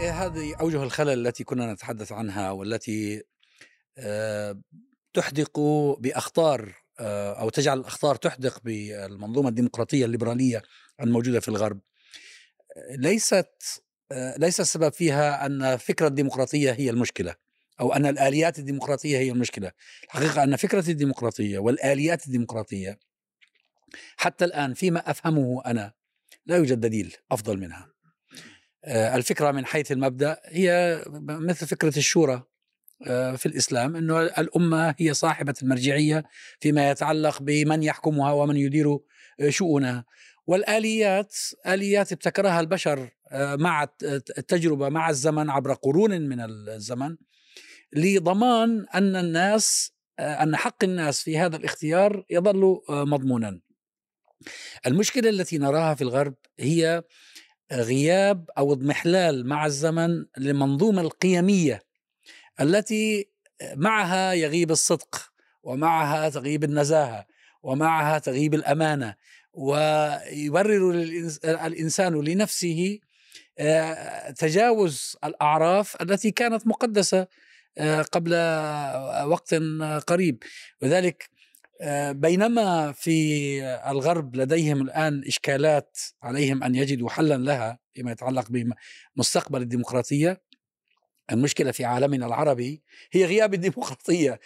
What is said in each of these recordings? هذه أوجه الخلل التي كنا نتحدث عنها والتي تحدق بأخطار أو تجعل الأخطار تحدق بالمنظومة الديمقراطية الليبرالية الموجودة في الغرب. ليس السبب فيها أن فكرة الديمقراطية هي المشكلة أو أن الآليات الديمقراطية هي المشكلة. الحقيقة أن فكرة الديمقراطية والآليات الديمقراطية حتى الآن فيما أفهمه أنا لا يوجد بديل أفضل منها. الفكرة من حيث المبدأ هي مثل فكرة الشورى في الإسلام، أنه الأمة هي صاحبة المرجعية فيما يتعلق بمن يحكمها ومن يدير شؤونها، والآليات ابتكرها البشر مع التجربة مع الزمن عبر قرون من الزمن لضمان أن الناس أن حق الناس في هذا الاختيار يظل مضمونا. المشكلة التي نراها في الغرب هي غياب أو اضمحلال مع الزمن لمنظومة القيمية التي معها يغيب الصدق ومعها تغيب النزاهة ومعها تغيب الأمانة، ويبرر الإنسان لنفسه تجاوز الأعراف التي كانت مقدسة قبل وقت قريب. وذلك بينما في الغرب لديهم الآن إشكالات عليهم أن يجدوا حلا لها فيما يتعلق بمستقبل الديمقراطية، المشكلة في عالمنا العربي هي غياب الديمقراطية،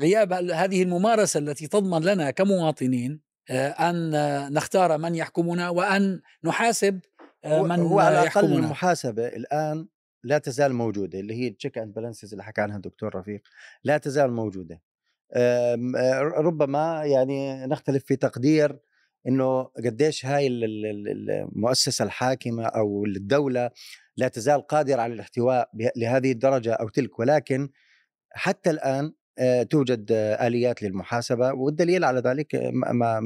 غياب هذه الممارسة التي تضمن لنا كمواطنين أن نختار من يحكمنا وأن نحاسب من يحكمنا. المحاسبة الآن لا تزال موجودة، اللي هي التشيك اند بالانسز اللي حكى عنها الدكتور رفيق لا تزال موجودة. ربما يعني نختلف في تقدير انه قديش هاي المؤسسة الحاكمة او الدولة لا تزال قادرة على الاحتواء لهذه الدرجة او تلك، ولكن حتى الآن توجد آليات للمحاسبة. والدليل على ذلك ما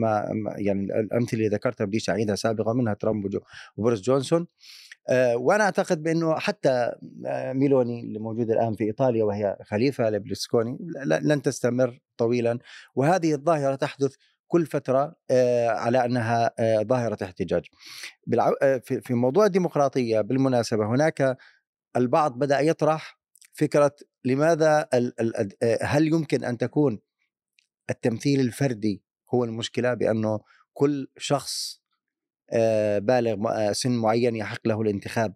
يعني الأمثلة اللي ذكرتها بديش أعيدها سابقة، منها ترامب وبوريس جونسون. وأنا أعتقد بأنه حتى ميلوني اللي موجودة الآن في إيطاليا وهي خليفة لبرلسكوني لن تستمر طويلا، وهذه الظاهرة تحدث كل فترة على أنها ظاهرة احتجاج. في موضوع الديمقراطية بالمناسبة هناك البعض بدأ يطرح فكرة لماذا هل يمكن أن تكون التمثيل الفردي هو المشكلة، بأنه كل شخص بالغ سن معين يحق له الانتخاب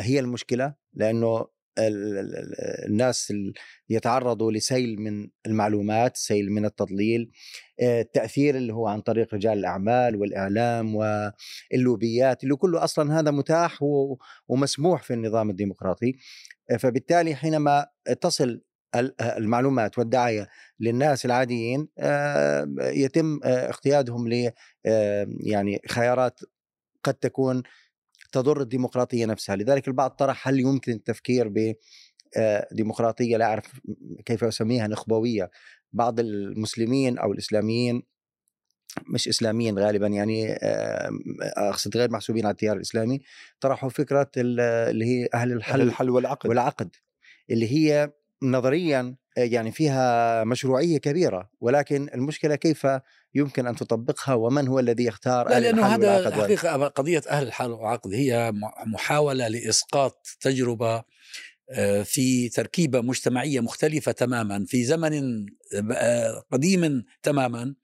هي المشكلة، لأنه الناس يتعرضوا لسيل من المعلومات، سيل من التضليل، التأثير اللي هو عن طريق رجال الأعمال والإعلام واللوبيات اللي كله أصلا هذا متاح ومسموح في النظام الديمقراطي. فبالتالي حينما تصل المعلومات والدعاية للناس العاديين يتم اقتيادهم ل يعني خيارات قد تكون تضر الديمقراطية نفسها. لذلك البعض طرح هل يمكن التفكير بديمقراطية لا أعرف كيف أسميها، نخبوية. بعض المسلمين أو الإسلاميين، مش إسلاميين غالبا يعني أقصد غير محسوبين على التيار الإسلامي، طرحوا فكرة اللي هي أهل الحل والعقد، اللي هي نظريا يعني فيها مشروعية كبيرة، ولكن المشكلة كيف يمكن أن تطبقها ومن هو الذي يختار أهل الحل والعقد. لأنه هذا حقيقة قضية أهل الحل والعقد هي محاولة لإسقاط تجربة في تركيبة مجتمعية مختلفة تماما في زمن قديم تماما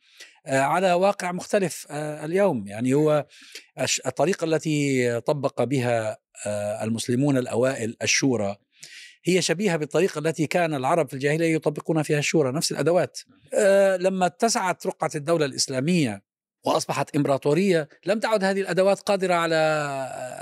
على واقع مختلف اليوم. يعني هو الطريقة التي طبق بها المسلمون الأوائل الشورى هي شبيهة بالطريقة التي كان العرب في الجاهلية يطبقون فيها الشورى، نفس الأدوات. لما اتسعت رقعة الدولة الإسلامية وأصبحت إمبراطورية لم تعد هذه الأدوات قادرة على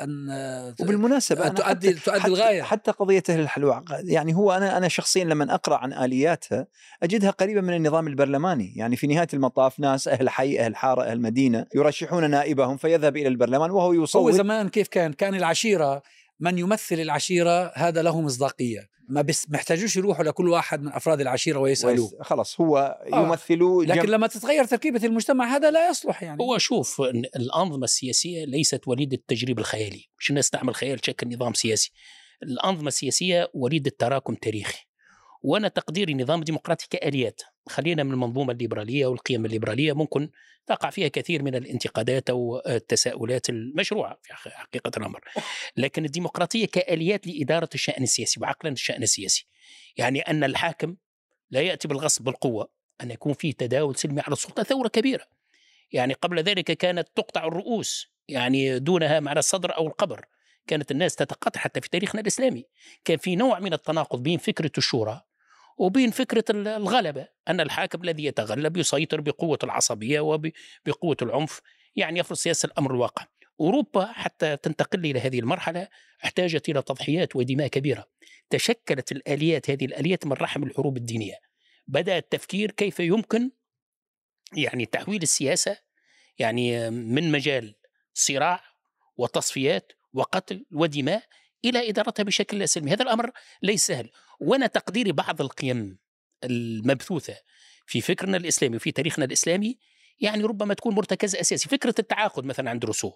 أن وبالمناسبة تؤدي الغاية. حتى قضية أهل الحل والعقد يعني هو أنا شخصيا لما أقرأ عن آلياتها أجدها قريبة من النظام البرلماني. يعني في نهاية المطاف ناس أهل حي أهل حارة أهل مدينة يرشحون نائبهم فيذهب إلى البرلمان وهو يصوت. هو زمان كيف كان العشيرة، من يمثل العشيرة هذا له مصداقية، ما محتاجوش يروحوا لكل واحد من أفراد العشيرة ويسألوه، خلاص هو يمثلوا. لكن لما تتغير تركيبة المجتمع هذا لا يصلح. يعني هو شوف، الأنظمة السياسية ليست وليد التجريب الخيالي، مش الناس تعمل خيال تشكل نظام سياسي. الأنظمة السياسية وليد التراكم التاريخي، وأنا تقديري نظام ديمقراطي كآليات خلينا من المنظومة الليبرالية والقيم الليبرالية ممكن تقع فيها كثير من الانتقادات أو التساؤلات المشروعة في حقيقة الأمر، لكن الديمقراطية كآليات لإدارة الشأن السياسي وعقلا الشأن السياسي، يعني أن الحاكم لا يأتي بالغصب بالقوة، أن يكون فيه تداول سلمي على السلطة. ثورة كبيرة، يعني قبل ذلك كانت تقطع الرؤوس يعني دونها مع الصدر أو القبر، كانت الناس تتقاطع حتى في تاريخنا الإسلامي، كان في نوع من التناقض بين فكرة الشورى وبين فكرة الغلبة، أن الحاكم الذي يتغلب يسيطر بقوة العصبية وبقوة العنف، يعني يفرض سياسة الأمر الواقع. أوروبا حتى تنتقل إلى هذه المرحلة احتاجت إلى تضحيات ودماء كبيرة، تشكلت الآليات، هذه الآليات من رحم الحروب الدينية، بدأ التفكير كيف يمكن يعني تحويل السياسة يعني من مجال صراع وتصفيات وقتل ودماء إلى إدارتها بشكل سلمي. هذا الأمر ليس سهل، وأنا تقديري بعض القيم المبثوثة في فكرنا الإسلامي وفي تاريخنا الإسلامي يعني ربما تكون مرتكز أساسي. فكرة التعاقد مثلا عند روسو،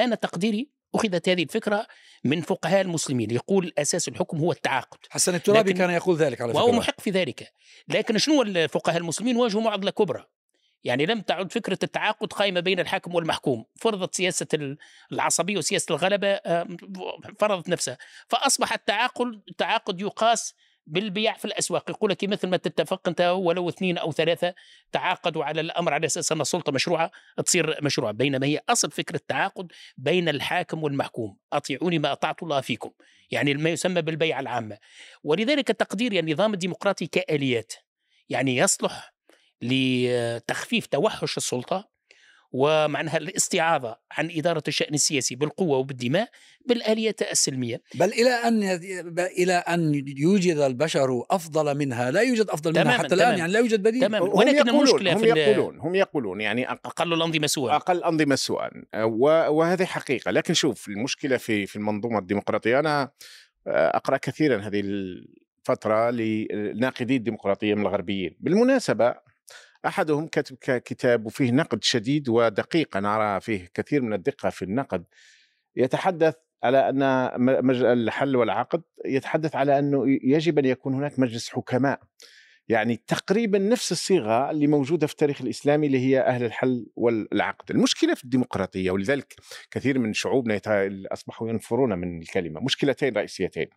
أنا تقديري أخذت هذه الفكرة من فقهاء المسلمين، يقول أساس الحكم هو التعاقد. حسن الترابي كان يقول ذلك على فكرة، وهو محق في ذلك، لكن شنو الفقهاء المسلمين واجهوا معضلة كبرى، يعني لم تعد فكرة التعاقد قائمة بين الحاكم والمحكوم، فرضت سياسة العصبية وسياسة الغلبة فرضت نفسها، فأصبح التعاقد يقاس بالبيع في الأسواق، يقول لك مثل ما تتفق أنت ولو 2 أو 3 تعاقدوا على الأمر على أساس أن السلطة مشروعة تصير مشروعة، بينما هي أصل فكرة التعاقد بين الحاكم والمحكوم، أطيعوني ما أطعت الله فيكم، يعني ما يسمى بالبيعة العامة. ولذلك التقدير يعني النظام الديمقراطي كآليات يعني يصلح لتخفيف توحش السلطة ومعناها الاستعاضة عن إدارة الشأن السياسي بالقوة وبالدماء بالآلية السلمية، بل إلى أن يوجد البشر أفضل منها. لا يوجد أفضل منها حتى الآن، يعني لا يوجد بديل. ولكن المشكلة هم يقولون يعني أقل الأنظمة سوءا، وهذه حقيقة. لكن شوف المشكلة في المنظومة الديمقراطية، أنا أقرأ كثيرا هذه الفترة لناقدي الديمقراطية من الغربيين، بالمناسبة أحدهم كتب كتاب وفيه نقد شديد ودقيق، أنا أرى فيه كثير من الدقة في النقد، يتحدث على أن الحل والعقد، يتحدث على أنه يجب أن يكون هناك مجلس حكماء، يعني تقريبا نفس الصيغة اللي موجودة في التاريخ الإسلامي اللي هي أهل الحل والعقد. المشكلة في الديمقراطية، ولذلك كثير من شعوبنا أصبحوا ينفرون من الكلمة، مشكلتين رئيسيتين،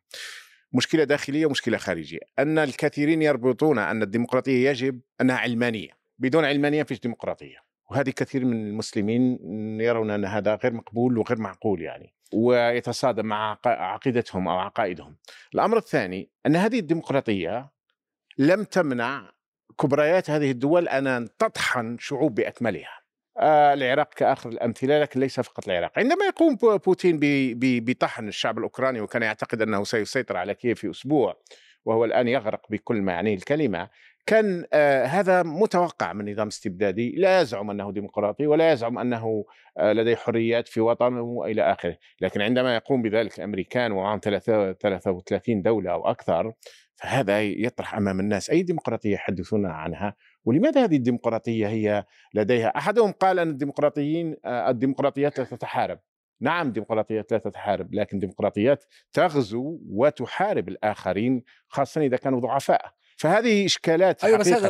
مشكلة داخلية ومشكلة خارجية، أن الكثيرين يربطون أن الديمقراطية يجب أنها علمانية، بدون علمانية فيش ديمقراطية، وهذه كثير من المسلمين يرون أن هذا غير مقبول وغير معقول يعني، ويتصادم مع عقيدتهم أو عقائدهم. الأمر الثاني أن هذه الديمقراطية لم تمنع كبريات هذه الدول أن تطحن شعوب بأكملها، العراق كآخر الأمثلة، لكن ليس فقط العراق. عندما يقوم بوتين بطحن الشعب الأوكراني، وكان يعتقد أنه سيسيطر على كييف في أسبوع، وهو الآن يغرق بكل ما يعنيه الكلمة، كان هذا متوقع من نظام استبدادي لا يزعم أنه ديمقراطي ولا يزعم أنه لديه حريات في وطنه إلى آخره. لكن عندما يقوم بذلك الأمريكان ومعهم 33 دولة أو أكثر، فهذا يطرح أمام الناس أي ديمقراطية يحدثون عنها. ولماذا هذه الديمقراطية هي لديها؟ أحدهم قال أن الديمقراطيات لا تتحارب. نعم، ديمقراطيات لا تتحارب، لكن ديمقراطيات تغزو وتحارب الآخرين، خاصة إذا كانوا ضعفاء. فهذه إشكالات. أيوة، بس هذا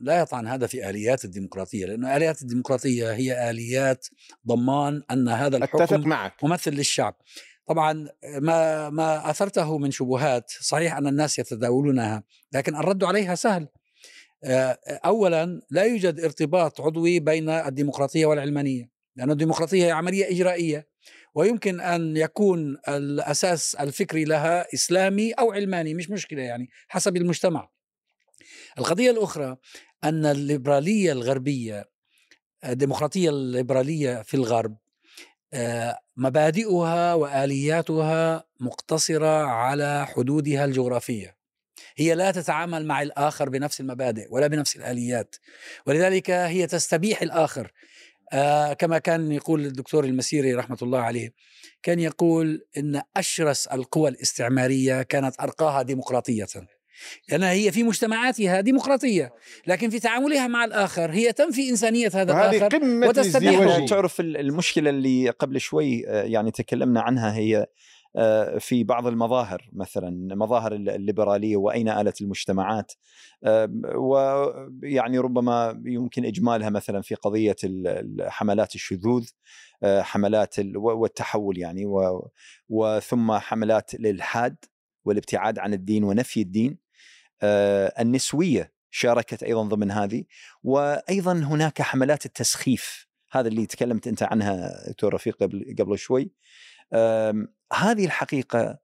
لا يطعن هذا في آليات الديمقراطية، لأنه آليات الديمقراطية هي آليات ضمان أن هذا الحكم ممثل للشعب. طبعا ما أثرته من شبهات صحيح أن الناس يتداولونها، لكن الرد عليها سهل. أولا، لا يوجد ارتباط عضوي بين الديمقراطية والعلمانية، لأن الديمقراطية هي عملية إجرائية، ويمكن أن يكون الأساس الفكري لها إسلامي أو علماني، مش مشكلة يعني، حسب المجتمع. القضية الأخرى أن الليبرالية الغربية، الديمقراطية الليبرالية في الغرب، مبادئها وآلياتها مقتصرة على حدودها الجغرافية، هي لا تتعامل مع الآخر بنفس المبادئ ولا بنفس الآليات، ولذلك هي تستبيح الآخر. كما كان يقول الدكتور المسيري رحمة الله عليه، كان يقول إن أشرس القوى الاستعمارية كانت أرقاها ديمقراطية، لأنها هي في مجتمعاتها ديمقراطية، لكن في تعاملها مع الآخر هي تنفي إنسانية هذا الآخر وتستبيحه. تعرف المشكلة اللي قبل شوي يعني تكلمنا عنها، هي في بعض المظاهر، مثلا مظاهر الليبرالية وأين آلت المجتمعات، ويعني ربما يمكن إجمالها مثلا في قضية حملات الشذوذ، حملات والتحول يعني، وثم حملات الإلحاد والابتعاد عن الدين ونفي الدين. النسوية شاركت أيضا ضمن هذه، وأيضا هناك حملات التسخيف، هذا اللي تكلمت أنت عنها دكتور رفيق قبل شوي. هذه الحقيقة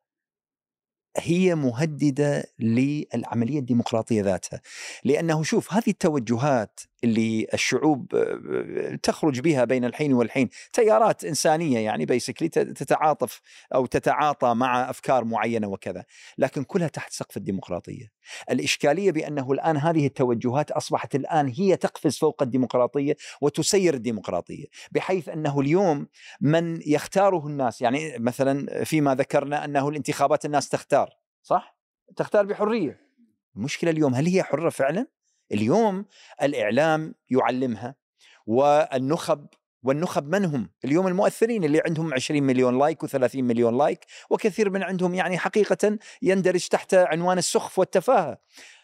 هي مهددة للعملية الديمقراطية ذاتها، لأنه شوف هذه التوجهات اللي الشعوب تخرج بها بين الحين والحين، تيارات إنسانية يعني بيسكلي تتعاطف أو تتعاطى مع أفكار معينة وكذا، لكن كلها تحت سقف الديمقراطية. الإشكالية بأنه الآن هذه التوجهات أصبحت الآن هي تقفز فوق الديمقراطية وتسير الديمقراطية، بحيث أنه اليوم من يختاره الناس، يعني مثلا فيما ذكرنا أنه الانتخابات الناس تختار، صح؟ تختار بحرية. المشكلة اليوم هل هي حرة فعلا؟ اليوم الإعلام يعلمها، والنخب من هم؟ اليوم المؤثرين اللي عندهم 20 مليون لايك و30 مليون لايك، وكثير من عندهم يعني حقيقة يندرج تحت عنوان السخف والتفاهة،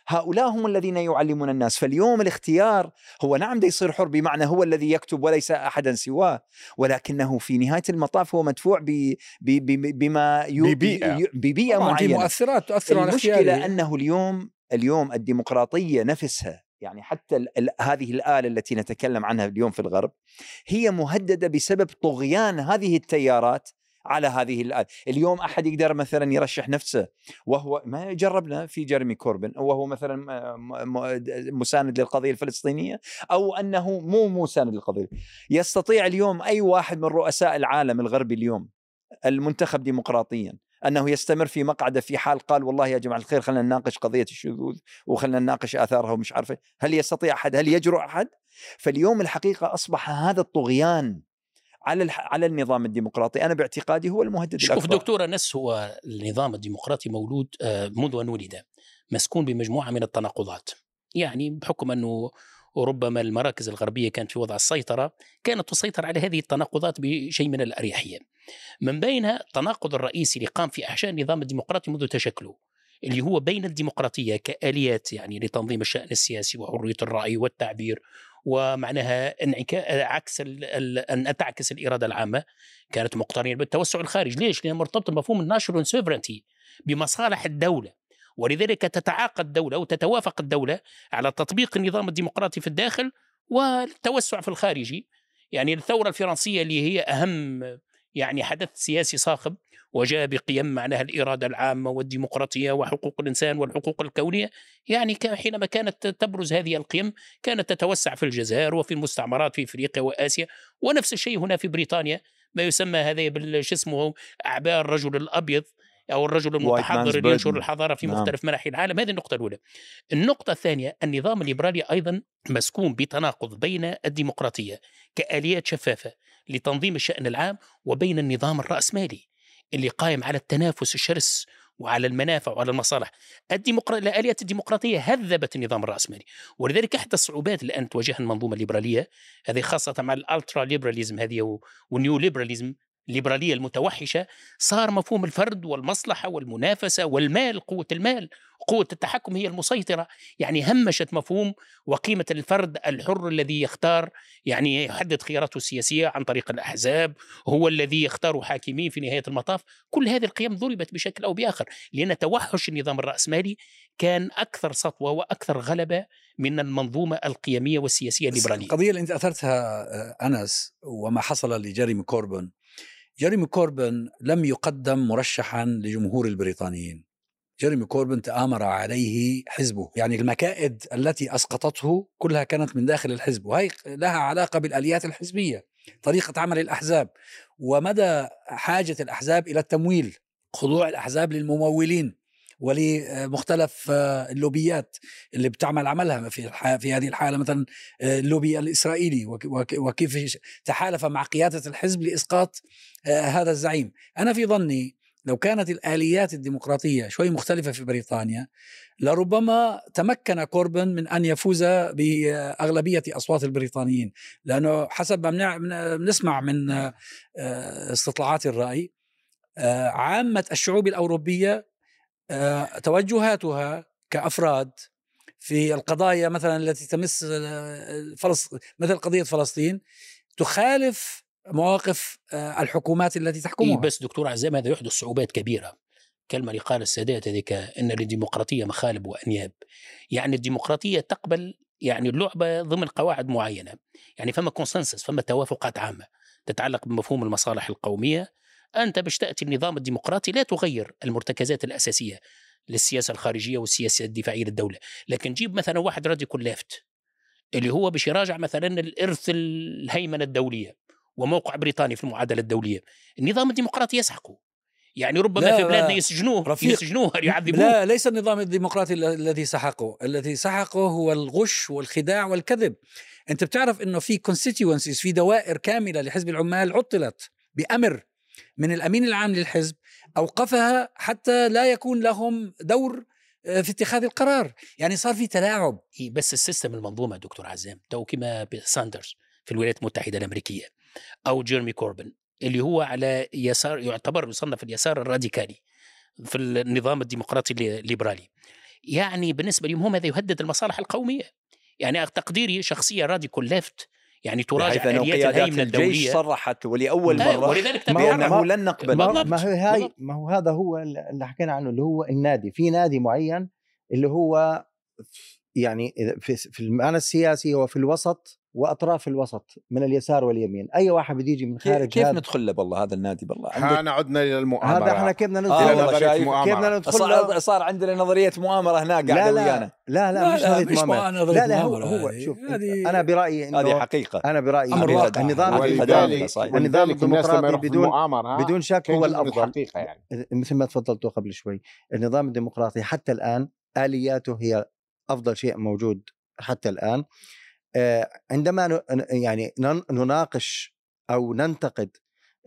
هؤلاء هم الذين يعلمون الناس. فاليوم الاختيار هو نعم يصير حر، بمعنى هو الذي يكتب وليس أحدا سواه، ولكنه في نهاية المطاف هو مدفوع ببيئة معينة، مؤثرات تؤثر على اختياره. المشكلة أنه اليوم الديمقراطية نفسها، يعني حتى هذه الآلة التي نتكلم عنها اليوم في الغرب، هي مهددة بسبب طغيان هذه التيارات على هذه الآلة. اليوم أحد يقدر مثلا يرشح نفسه، وهو ما جربنا في جيريمي كوربن، وهو مثلا مساند للقضية الفلسطينية، أو أنه مو مساند للقضية. يستطيع اليوم أي واحد من رؤساء العالم الغربي اليوم المنتخب ديمقراطيا أنه يستمر في مقعده في حال قال والله يا جماعة الخير خلنا نناقش قضية الشذوذ وخلنا نناقش آثارها ومش عارفة. هل يستطيع أحد؟ هل يجرؤ أحد؟ فاليوم الحقيقة أصبح هذا الطغيان على النظام الديمقراطي، أنا باعتقادي هو المهدد الأكبر. شوف دكتور أنس، هو النظام الديمقراطي مولود منذ أن ولد مسكون بمجموعة من التناقضات، يعني بحكم أنه وربما المراكز الغربية كانت في وضع السيطرة، كانت تسيطر على هذه التناقضات بشيء من الأريحية، من بينها التناقض الرئيسي اللي قام في أحشاء النظام الديمقراطي منذ تشكله، اللي هو بين الديمقراطية كآليات يعني لتنظيم الشأن السياسي وحرية الرأي والتعبير، ومعناها أن تعكس الإرادة العامة، كانت مقترنة بالتوسع الخارجي. ليش؟ لأنها مرتبطة بمفهوم الناشرون سوفرنتي بمصالح الدولة، ولذلك تتعاقد الدولة وتتوافق الدولة على تطبيق النظام الديمقراطي في الداخل والتوسع في الخارجي. يعني الثورة الفرنسية اللي هي أهم يعني حدث سياسي صاخب وجاء بقيم معناها الإرادة العامة والديمقراطية وحقوق الإنسان والحقوق الكونية، يعني حينما كانت تبرز هذه القيم كانت تتوسع في الجزائر وفي المستعمرات في أفريقيا وآسيا، ونفس الشيء هنا في بريطانيا، ما يسمى هذا بالش اسمه أعباء الرجل الأبيض أو الرجل المتحضر اللي ينشر الحضارة في مختلف مناحي العالم. هذه النقطة الأولى. النقطة الثانية، النظام الليبرالي أيضا مسكون بتناقض بين الديمقراطية كآليات شفافة لتنظيم الشأن العام وبين النظام الرأسمالي اللي قائم على التنافس الشرس وعلى المنافع وعلى المصالح. الآليات الديمقراطية هذبت النظام الرأسمالي، ولذلك إحدى الصعوبات الآن تواجهها المنظومة الليبرالية هذه، خاصة مع الألترا ليبراليزم هذه والنيو ليبراليزم، الليبرالية المتوحشة، صار مفهوم الفرد والمصلحة والمنافسة والمال، قوة المال قوة التحكم هي المسيطرة، يعني همشت مفهوم وقيمة الفرد الحر الذي يختار، يعني يحدد خياراته السياسية عن طريق الأحزاب، هو الذي يختار حاكمين في نهاية المطاف. كل هذه القيم ضربت بشكل أو بآخر، لأن توحش النظام الرأسمالي كان أكثر سطوة وأكثر غلبة من المنظومة القيمية والسياسية الليبرالية. القضية اللي أنت أثرتها أنس وما حصل لجيريمي كوربن، جيريمي كوربن لم يقدم مرشحا لجمهور البريطانيين، جيريمي كوربن تآمر عليه حزبه، يعني المكائد التي أسقطته كلها كانت من داخل الحزب، وهي لها علاقة بالآليات الحزبية، طريقة عمل الأحزاب ومدى حاجة الأحزاب إلى التمويل، خضوع الأحزاب للممولين ولمختلف اللوبيات اللي بتعمل عملها في هذه الحالة، مثلا اللوبي الإسرائيلي وكيف تحالف مع قيادة الحزب لإسقاط هذا الزعيم. أنا في ظني لو كانت الآليات الديمقراطية شوي مختلفة في بريطانيا لربما تمكن كوربن من أن يفوز بأغلبية أصوات البريطانيين، لأنه حسب ما نسمع من استطلاعات الرأي عامة الشعوب الأوروبية توجهاتها كأفراد في القضايا مثلا التي تمس مثل قضية فلسطين تخالف مواقف الحكومات التي تحكمها. بس دكتور عزام، هذا يحدث صعوبات كبيرة. كلمة اللي قال السادات هذيك، أن للديمقراطية مخالب وأنياب. يعني الديمقراطية تقبل يعني اللعبة ضمن قواعد معينة، يعني فما كونسنسس، فما توافقات عامة تتعلق بمفهوم المصالح القومية. أنت باش تأتي النظام الديمقراطي لا تغير المرتكزات الأساسية للسياسة الخارجية والسياسة الدفاعية للدولة، لكن جيب مثلا واحد راديكال لافت اللي هو باش يراجع مثلا الإرث الهيمنة الدولية وموقع بريطاني في المعادلة الدولية، النظام الديمقراطي يسحقه. يعني ربما في بلادنا يسجنوه يعذبوه. لا، ليس النظام الديمقراطي الذي سحقه هو الغش والخداع والكذب. انت بتعرف انه في constituencies، في دوائر كاملة لحزب العمال عطلت بأمر من الأمين العام للحزب، أوقفها حتى لا يكون لهم دور في اتخاذ القرار. يعني صار في تلاعب. بس السيستم، المنظومة دكتور عزام، تو كما ساندرز في الولايات المتحدة الأمريكية أو جيرمي كوربن اللي هو على يسار، يعتبر يصنف اليسار الراديكالي في النظام الديمقراطي الليبرالي. يعني بالنسبة لهم هذا يهدد المصالح القومية. يعني تقديري شخصية راديكال ليفت يعني تراجع آليات الهيمنة الدولية، صرحت ولأول مرة بأنه لن نقبل. ما هو هذا هو اللي حكينا عنه، اللي هو النادي، في نادي معين اللي هو يعني في المعنى السياسي وفي الوسط وأطراف الوسط من اليسار واليمين. أي واحد بده يجي من خارج، كيف ندخل له بالله هذا النادي؟ بالله أنا عدنا إلى المؤامرة. هذا إحنا كيف بدنا ندخل؟ صار عندنا نظرية مؤامرة هناك قاعدة ويانا. لا مش مؤامرة. لا هو شوف، أنا برأيي إنه هذه حقيقة. أنا برأيي النظام الديمقراطي بدون شك هو الأفضل. مثل ما تفضلتوا قبل شوي، النظام الديمقراطي حتى الآن آلياته هي أفضل شيء موجود حتى الآن. عندما يعني نناقش أو ننتقد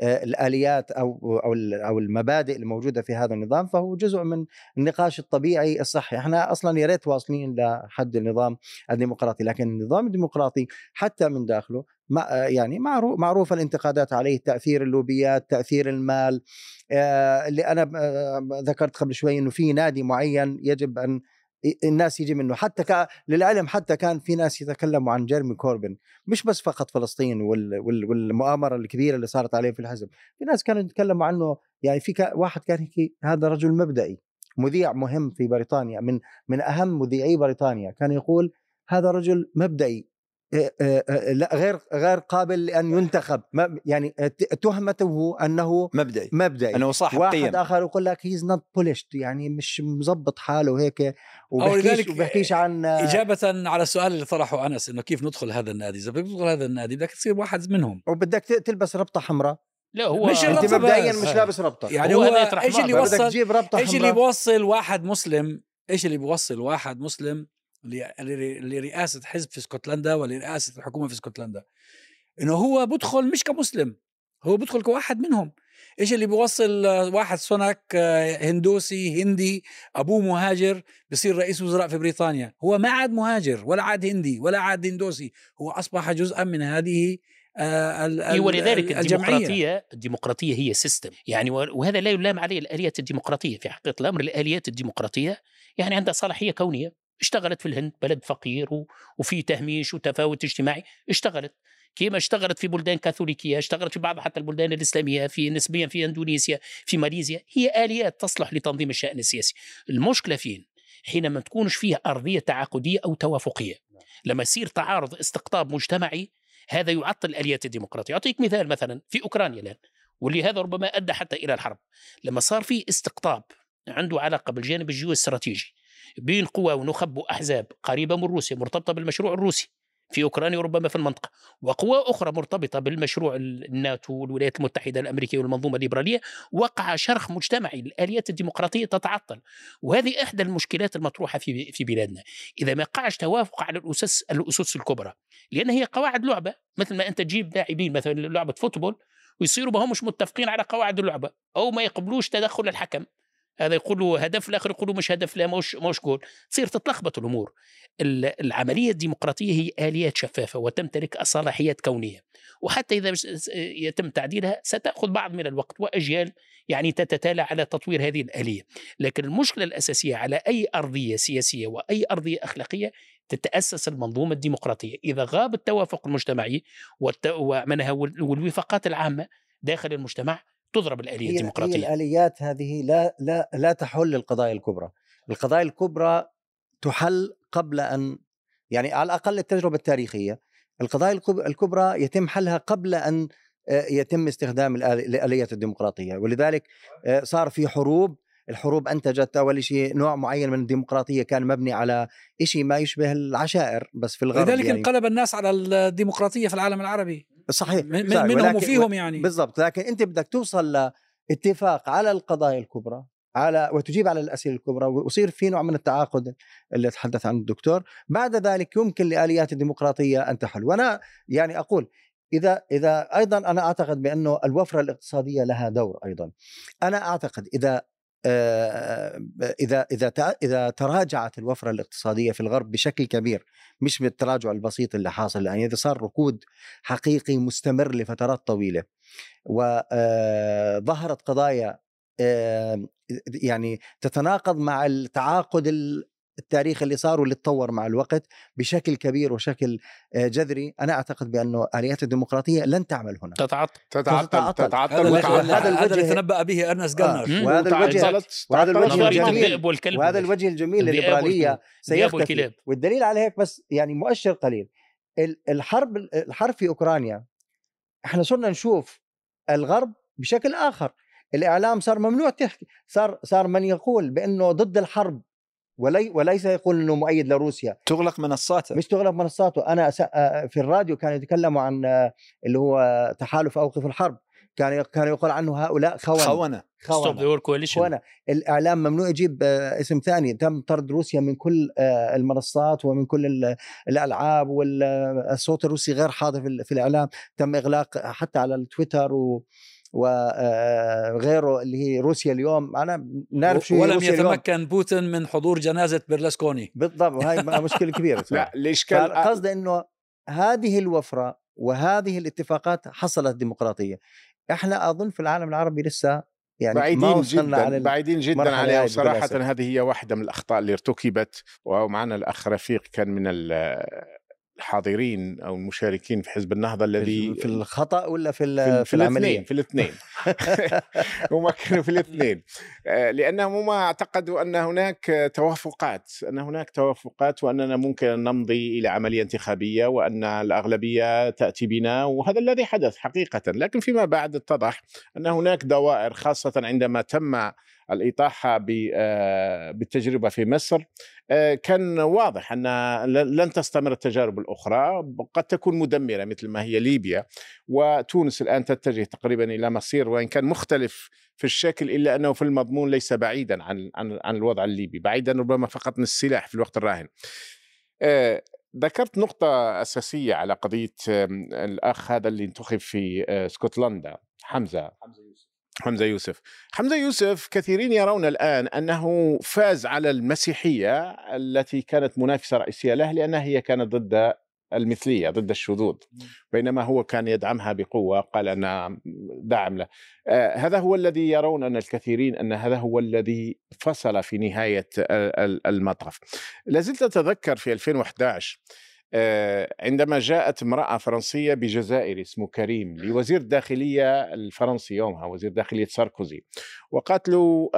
الآليات أو المبادئ الموجودة في هذا النظام، فهو جزء من النقاش الطبيعي الصحي. احنا أصلا يا ريت واصلين لحد النظام الديمقراطي، لكن النظام الديمقراطي حتى من داخله يعني معروف الانتقادات عليه، تأثير اللوبيات، تأثير المال. اللي أنا ذكرت قبل شوي إنه في نادي معين يجب أن الناس يجي منه. حتى للعلم حتى كان في ناس يتكلموا عن جيرمي كوربن، مش بس فقط فلسطين والمؤامرة الكبيرة اللي صارت عليه في الحزب، في ناس كانوا يتكلموا عنه. يعني في واحد كان يحكي هذا رجل مبدئي، مذيع مهم في بريطانيا، من أهم مذيعي بريطانيا، كان يقول هذا رجل مبدئي غير قابل أن ينتخب. يعني تهمته أنه مبدئي، أنه صاحب قيم. واحد آخر يقول لك he's not polished، يعني مش مزبط حاله هيك، وبحكيش عن إجابة على السؤال اللي طرحه أنس، إنه كيف ندخل هذا النادي. إذا بدك تدخل هذا النادي بدك تصير واحد منهم، وبدك تلبس ربطة حمراء. لا هو أنت مبدئيا مش لابس ربطة. يعني هو إيش اللي بوصل واحد مسلم، لرئاسة حزب في اسكتلندا ولرئاسة الحكومة في اسكتلندا، إنه هو بدخل مش كمسلم، هو بدخل كواحد منهم. إيش اللي بيوصل واحد سوناك هندوسي هندي أبوه مهاجر بصير رئيس وزراء في بريطانيا؟ هو ما عاد مهاجر ولا عاد هندي ولا عاد هندوسي، هو أصبح جزءا من هذه ولذلك الديمقراطية هي سيستم. يعني وهذا لا يلام عليه الآليات الديمقراطية. في حقيقة الأمر الآليات الديمقراطية يعني عندها صلاحية كونية. اشتغلت في الهند، بلد فقير وفي تهميش وتفاوت اجتماعي، اشتغلت كما اشتغلت في بلدان كاثوليكية، اشتغلت في بعض حتى البلدان الإسلامية، في نسبيا في إندونيسيا، في ماليزيا. هي آليات تصلح لتنظيم الشأن السياسي. المشكلة فين؟ حينما تكونش فيها أرضية تعاقدية أو توافقية. لما يصير تعارض استقطاب مجتمعي، هذا يعطل الآليات الديمقراطية. أعطيك مثال، مثلا في أوكرانيا الآن، واللي هذا ربما أدى حتى إلى الحرب، لما صار في استقطاب عنده علاقة بالجانب الجيو استراتيجي بين قوى ونخب وأحزاب قريبة من روسيا، مرتبطة بالمشروع الروسي في أوكرانيا وربما في المنطقة، وقوى أخرى مرتبطة بالمشروع الناتو والولايات المتحدة الأمريكية والمنظومة الليبرالية، وقع شرخ مجتمعي. الآليات الديمقراطية تتعطل، وهذه إحدى المشكلات المطروحة في بلادنا، إذا ما قعش توافق على الأسس الكبرى، لأن هي قواعد لعبة. مثل ما أنت تجيب لاعبين مثلا لعبة فوتبول ويصيروا بهم مش متفقين على قواعد اللعبة، أو ما يقبلوش تدخل الحكم، هذا يقول له هدف، الاخر يقول له مش هدف، لا ماهوش جول، تصير تتلخبط الامور. العمليه الديمقراطيه هي اليات شفافه وتمتلك صلاحيات كونيه، وحتى اذا يتم تعديلها ستاخذ بعض من الوقت واجيال يعني تتتالى على تطوير هذه الاليه، لكن المشكله الاساسيه على اي ارضيه سياسيه واي ارضيه اخلاقيه تتأسس المنظومة الديمقراطية، إذا غاب التوافق المجتمعي والوفاقات العامة داخل المجتمع تضرب الآلية الديمقراطية. الآليات هذه لا تحل القضايا الكبرى. القضايا الكبرى تحل قبل أن، يعني على الأقل التجربة التاريخية، القضايا الكبرى يتم حلها قبل أن يتم استخدام الآليات الديمقراطية، ولذلك صار في حروب. الحروب أنتجت أول شيء نوع معين من الديمقراطية كان مبني على شيء ما يشبه العشائر بس في الغرب، لذلك يعني انقلب الناس على الديمقراطية في العالم العربي. صحيح، منهم وفيهم يعني بالضبط. لكن أنت بدك توصل لاتفاق على القضايا الكبرى وتجيب على الأسئلة الكبرى، ويصير في نوع من التعاقد اللي تحدث عنه الدكتور. بعد ذلك يمكن لآليات الديمقراطية أن تحل. وأنا يعني أقول إذا أيضا أنا أعتقد بأنه الوفرة الاقتصادية لها دور أيضا. أنا أعتقد إذا تراجعت الوفرة الاقتصادية في الغرب بشكل كبير، مش بالتراجع البسيط اللي حاصل، يعني إذا صار ركود حقيقي مستمر لفترات طويلة، وظهرت قضايا يعني تتناقض مع التعاقد التاريخ اللي صار واللي تطور مع الوقت بشكل كبير وشكل جذري، أنا أعتقد بأنه آليات الديمقراطية لن تعمل هنا، تتعطل. هذا اللي تنبأ به أرنست جالنر، وهذا الوجه الجميل للليبرالية سيختفي. والدليل على هيك بس يعني مؤشر قليل، الحرب في أوكرانيا، احنا صرنا نشوف الغرب بشكل آخر. الإعلام صار ممنوع تحكي، صار من يقول بأنه ضد الحرب وليس يقول أنه مؤيد لروسيا تغلق منصاته، مش تغلق منصاته. أنا في الراديو كانوا يتكلموا عن اللي هو تحالف أوقف الحرب، كان يقول عنه هؤلاء خونة. الإعلام ممنوع يجيب اسم ثاني. تم طرد روسيا من كل المنصات ومن كل الألعاب، والصوت الروسي غير حاضر في الإعلام. تم إغلاق حتى على التويتر وغيره اللي هي روسيا اليوم. أنا نعرف شو ولم يتمكن اليوم بوتين من حضور جنازة برلسكوني بالضبط. هاي مشكلة كبيرة. لا ليش كان قصدي إنه هذه الوفرة وهذه الاتفاقات حصلت ديمقراطية. إحنا أظن في العالم العربي لسه يعني بعيدين جدا عليها صراحة. هذه هي واحدة من الأخطاء اللي ارتكبت. ومعنا الأخ رفيق كان من الحاضرين أو المشاركين في حزب النهضة الذي في الخطأ ولا في العملية؟ في الاثنين. هم كانوا في الاثنين، لأنهم ما اعتقدوا أن هناك توافقات، وأننا ممكن أن نمضي إلى عملية انتخابية وأن الأغلبية تأتي بنا، وهذا الذي حدث حقيقة. لكن فيما بعد اتضح أن هناك دوائر، خاصة عندما تم الإطاحة بالتجربة في مصر. كان واضح أن لن تستمر التجارب الأخرى، قد تكون مدمرة مثل ما هي ليبيا. وتونس الآن تتجه تقريبا إلى مصير، وإن كان مختلف في الشكل إلا أنه في المضمون ليس بعيدا عن الوضع الليبي، بعيدا ربما فقط من السلاح في الوقت الراهن. ذكرت نقطة أساسية على قضية الأخ هذا اللي انتخب في اسكتلندا، حمزة يوسف. كثيرين يرون الآن أنه فاز على المسيحية التي كانت منافسة رئيسية له، لأنها هي كانت ضد المثلية، ضد الشذوذ، بينما هو كان يدعمها بقوة، قال أنا دعم له. هذا هو الذي يرون أن الكثيرين أن هذا هو الذي فصل في نهاية المطاف. لازلت أتذكر في 2011 عندما جاءت امرأة فرنسية بجزائر اسمه كريم لوزير الداخلية الفرنسي، يومها وزير داخلية ساركوزي، وقالت له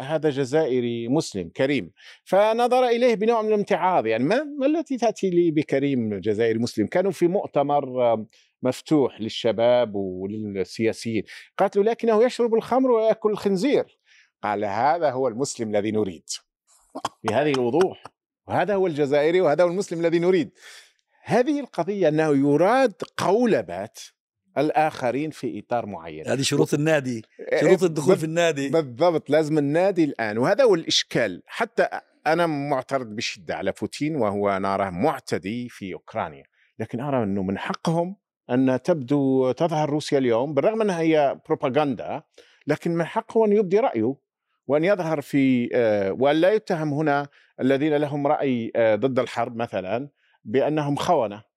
هذا جزائري مسلم كريم، فنظر إليه بنوع من الامتعاض، يعني ما التي تأتي لي بكريم جزائري مسلم. كانوا في مؤتمر مفتوح للشباب وللسياسيين، قالت له لكنه يشرب الخمر ويأكل الخنزير. قال هذا هو المسلم الذي نريد بهذه الوضوح، وهذا هو الجزائري وهذا هو المسلم الذي نريد. هذه القضية أنه يراد قولبة الآخرين في إطار معين. هذه شروط النادي، شروط الدخول في النادي بالضبط، لازم النادي الآن. وهذا هو الإشكال. حتى أنا معترض بشدة على بوتين، وهو نراه معتدي في أوكرانيا، لكن أرى أنه من حقهم أن تظهر روسيا اليوم بالرغم أنها هي بروباغندا، لكن من حقه أن يبدي رأيه وأن يظهر في وأن لا يتهم هنا الذين لهم رأي ضد الحرب مثلا بأنهم خونة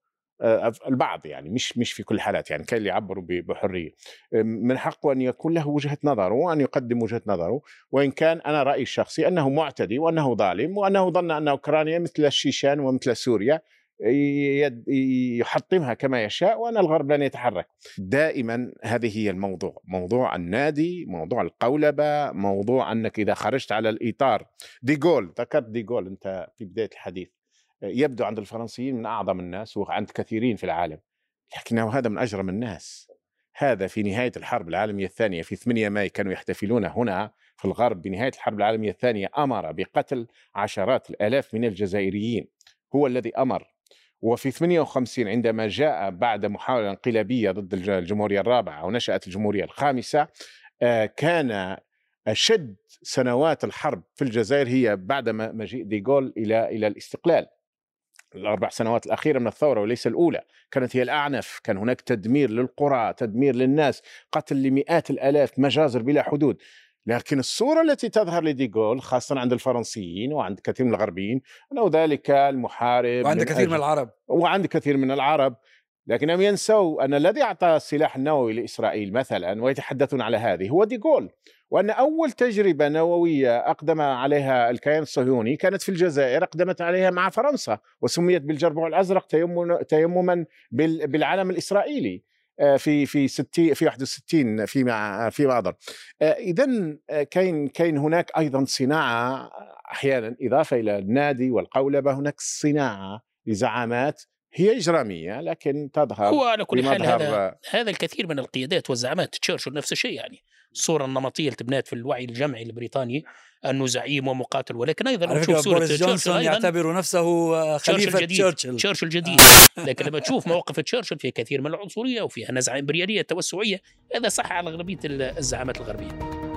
البعض، يعني مش في كل الحالات، يعني كاين اللي يعبروا بحريه، من حقه ان يكون له وجهه نظره وان يقدم وجهه نظره، وان كان انا رايي الشخصي انه معتدي وانه ظالم وانه ظن ان اوكرانيا مثل الشيشان ومثل سوريا يحطمها كما يشاء وان الغرب لن يتحرك. دائما هذه هي الموضوع، موضوع النادي، موضوع القولبه، موضوع انك اذا خرجت على الاطار. ديغول، ذكرت ديغول انت في بدايه الحديث، يبدو عند الفرنسيين من أعظم الناس وعند كثيرين في العالم، لكنه هذا من أجرم الناس. هذا في نهاية الحرب العالمية الثانية في 8 ماي كانوا يحتفلون هنا في الغرب بنهاية الحرب العالمية الثانية، أمر بقتل عشرات الآلاف من الجزائريين، هو الذي أمر. وفي 58 عندما جاء بعد محاولة انقلابية ضد الجمهورية الرابعة ونشأت الجمهورية الخامسة، كان أشد سنوات الحرب في الجزائر هي بعد مجيء ديغول إلى الاستقلال. الأربع سنوات الأخيرة من الثورة وليس الأولى كانت هي الأعنف، كان هناك تدمير للقرى، تدمير للناس، قتل لمئات الآلاف، مجازر بلا حدود. لكن الصورة التي تظهر لديغول خاصة عند الفرنسيين وعند كثير من الغربيين أنه ذلك المحارب، وعند كثير من العرب لكنهم ينسوا أن الذي أعطى السلاح النووي لإسرائيل مثلا ويتحدثون على هذه هو ديغول، وأن أول تجربة نووية أقدم عليها الكيان الصهيوني كانت في الجزائر، أقدمت عليها مع فرنسا وسميت بالجربوع الأزرق تيمما بالعلم الإسرائيلي في 61 في ماضر. إذن كاين هناك أيضا صناعة أحيانا، إضافة إلى النادي والقولبة هناك صناعة لزعامات هي إجرامية لكن تظهر. وعلى كل حال هذا الكثير من القيادات والزعامات، تشرشل نفس الشيء، يعني الصورة النمطية اللي تبنات في الوعي الجمعي البريطاني أنه زعيم ومقاتل، ولكن أيضا نشوف صورة تشرشل يعتبر نفسه خليفة تشرشل الجديد. لكن لما تشوف مواقف تشرشل فيها كثير من العنصرية وفيها نزعة إمبريالية توسعية، هذا صح على أغلبية الزعامات الغربية.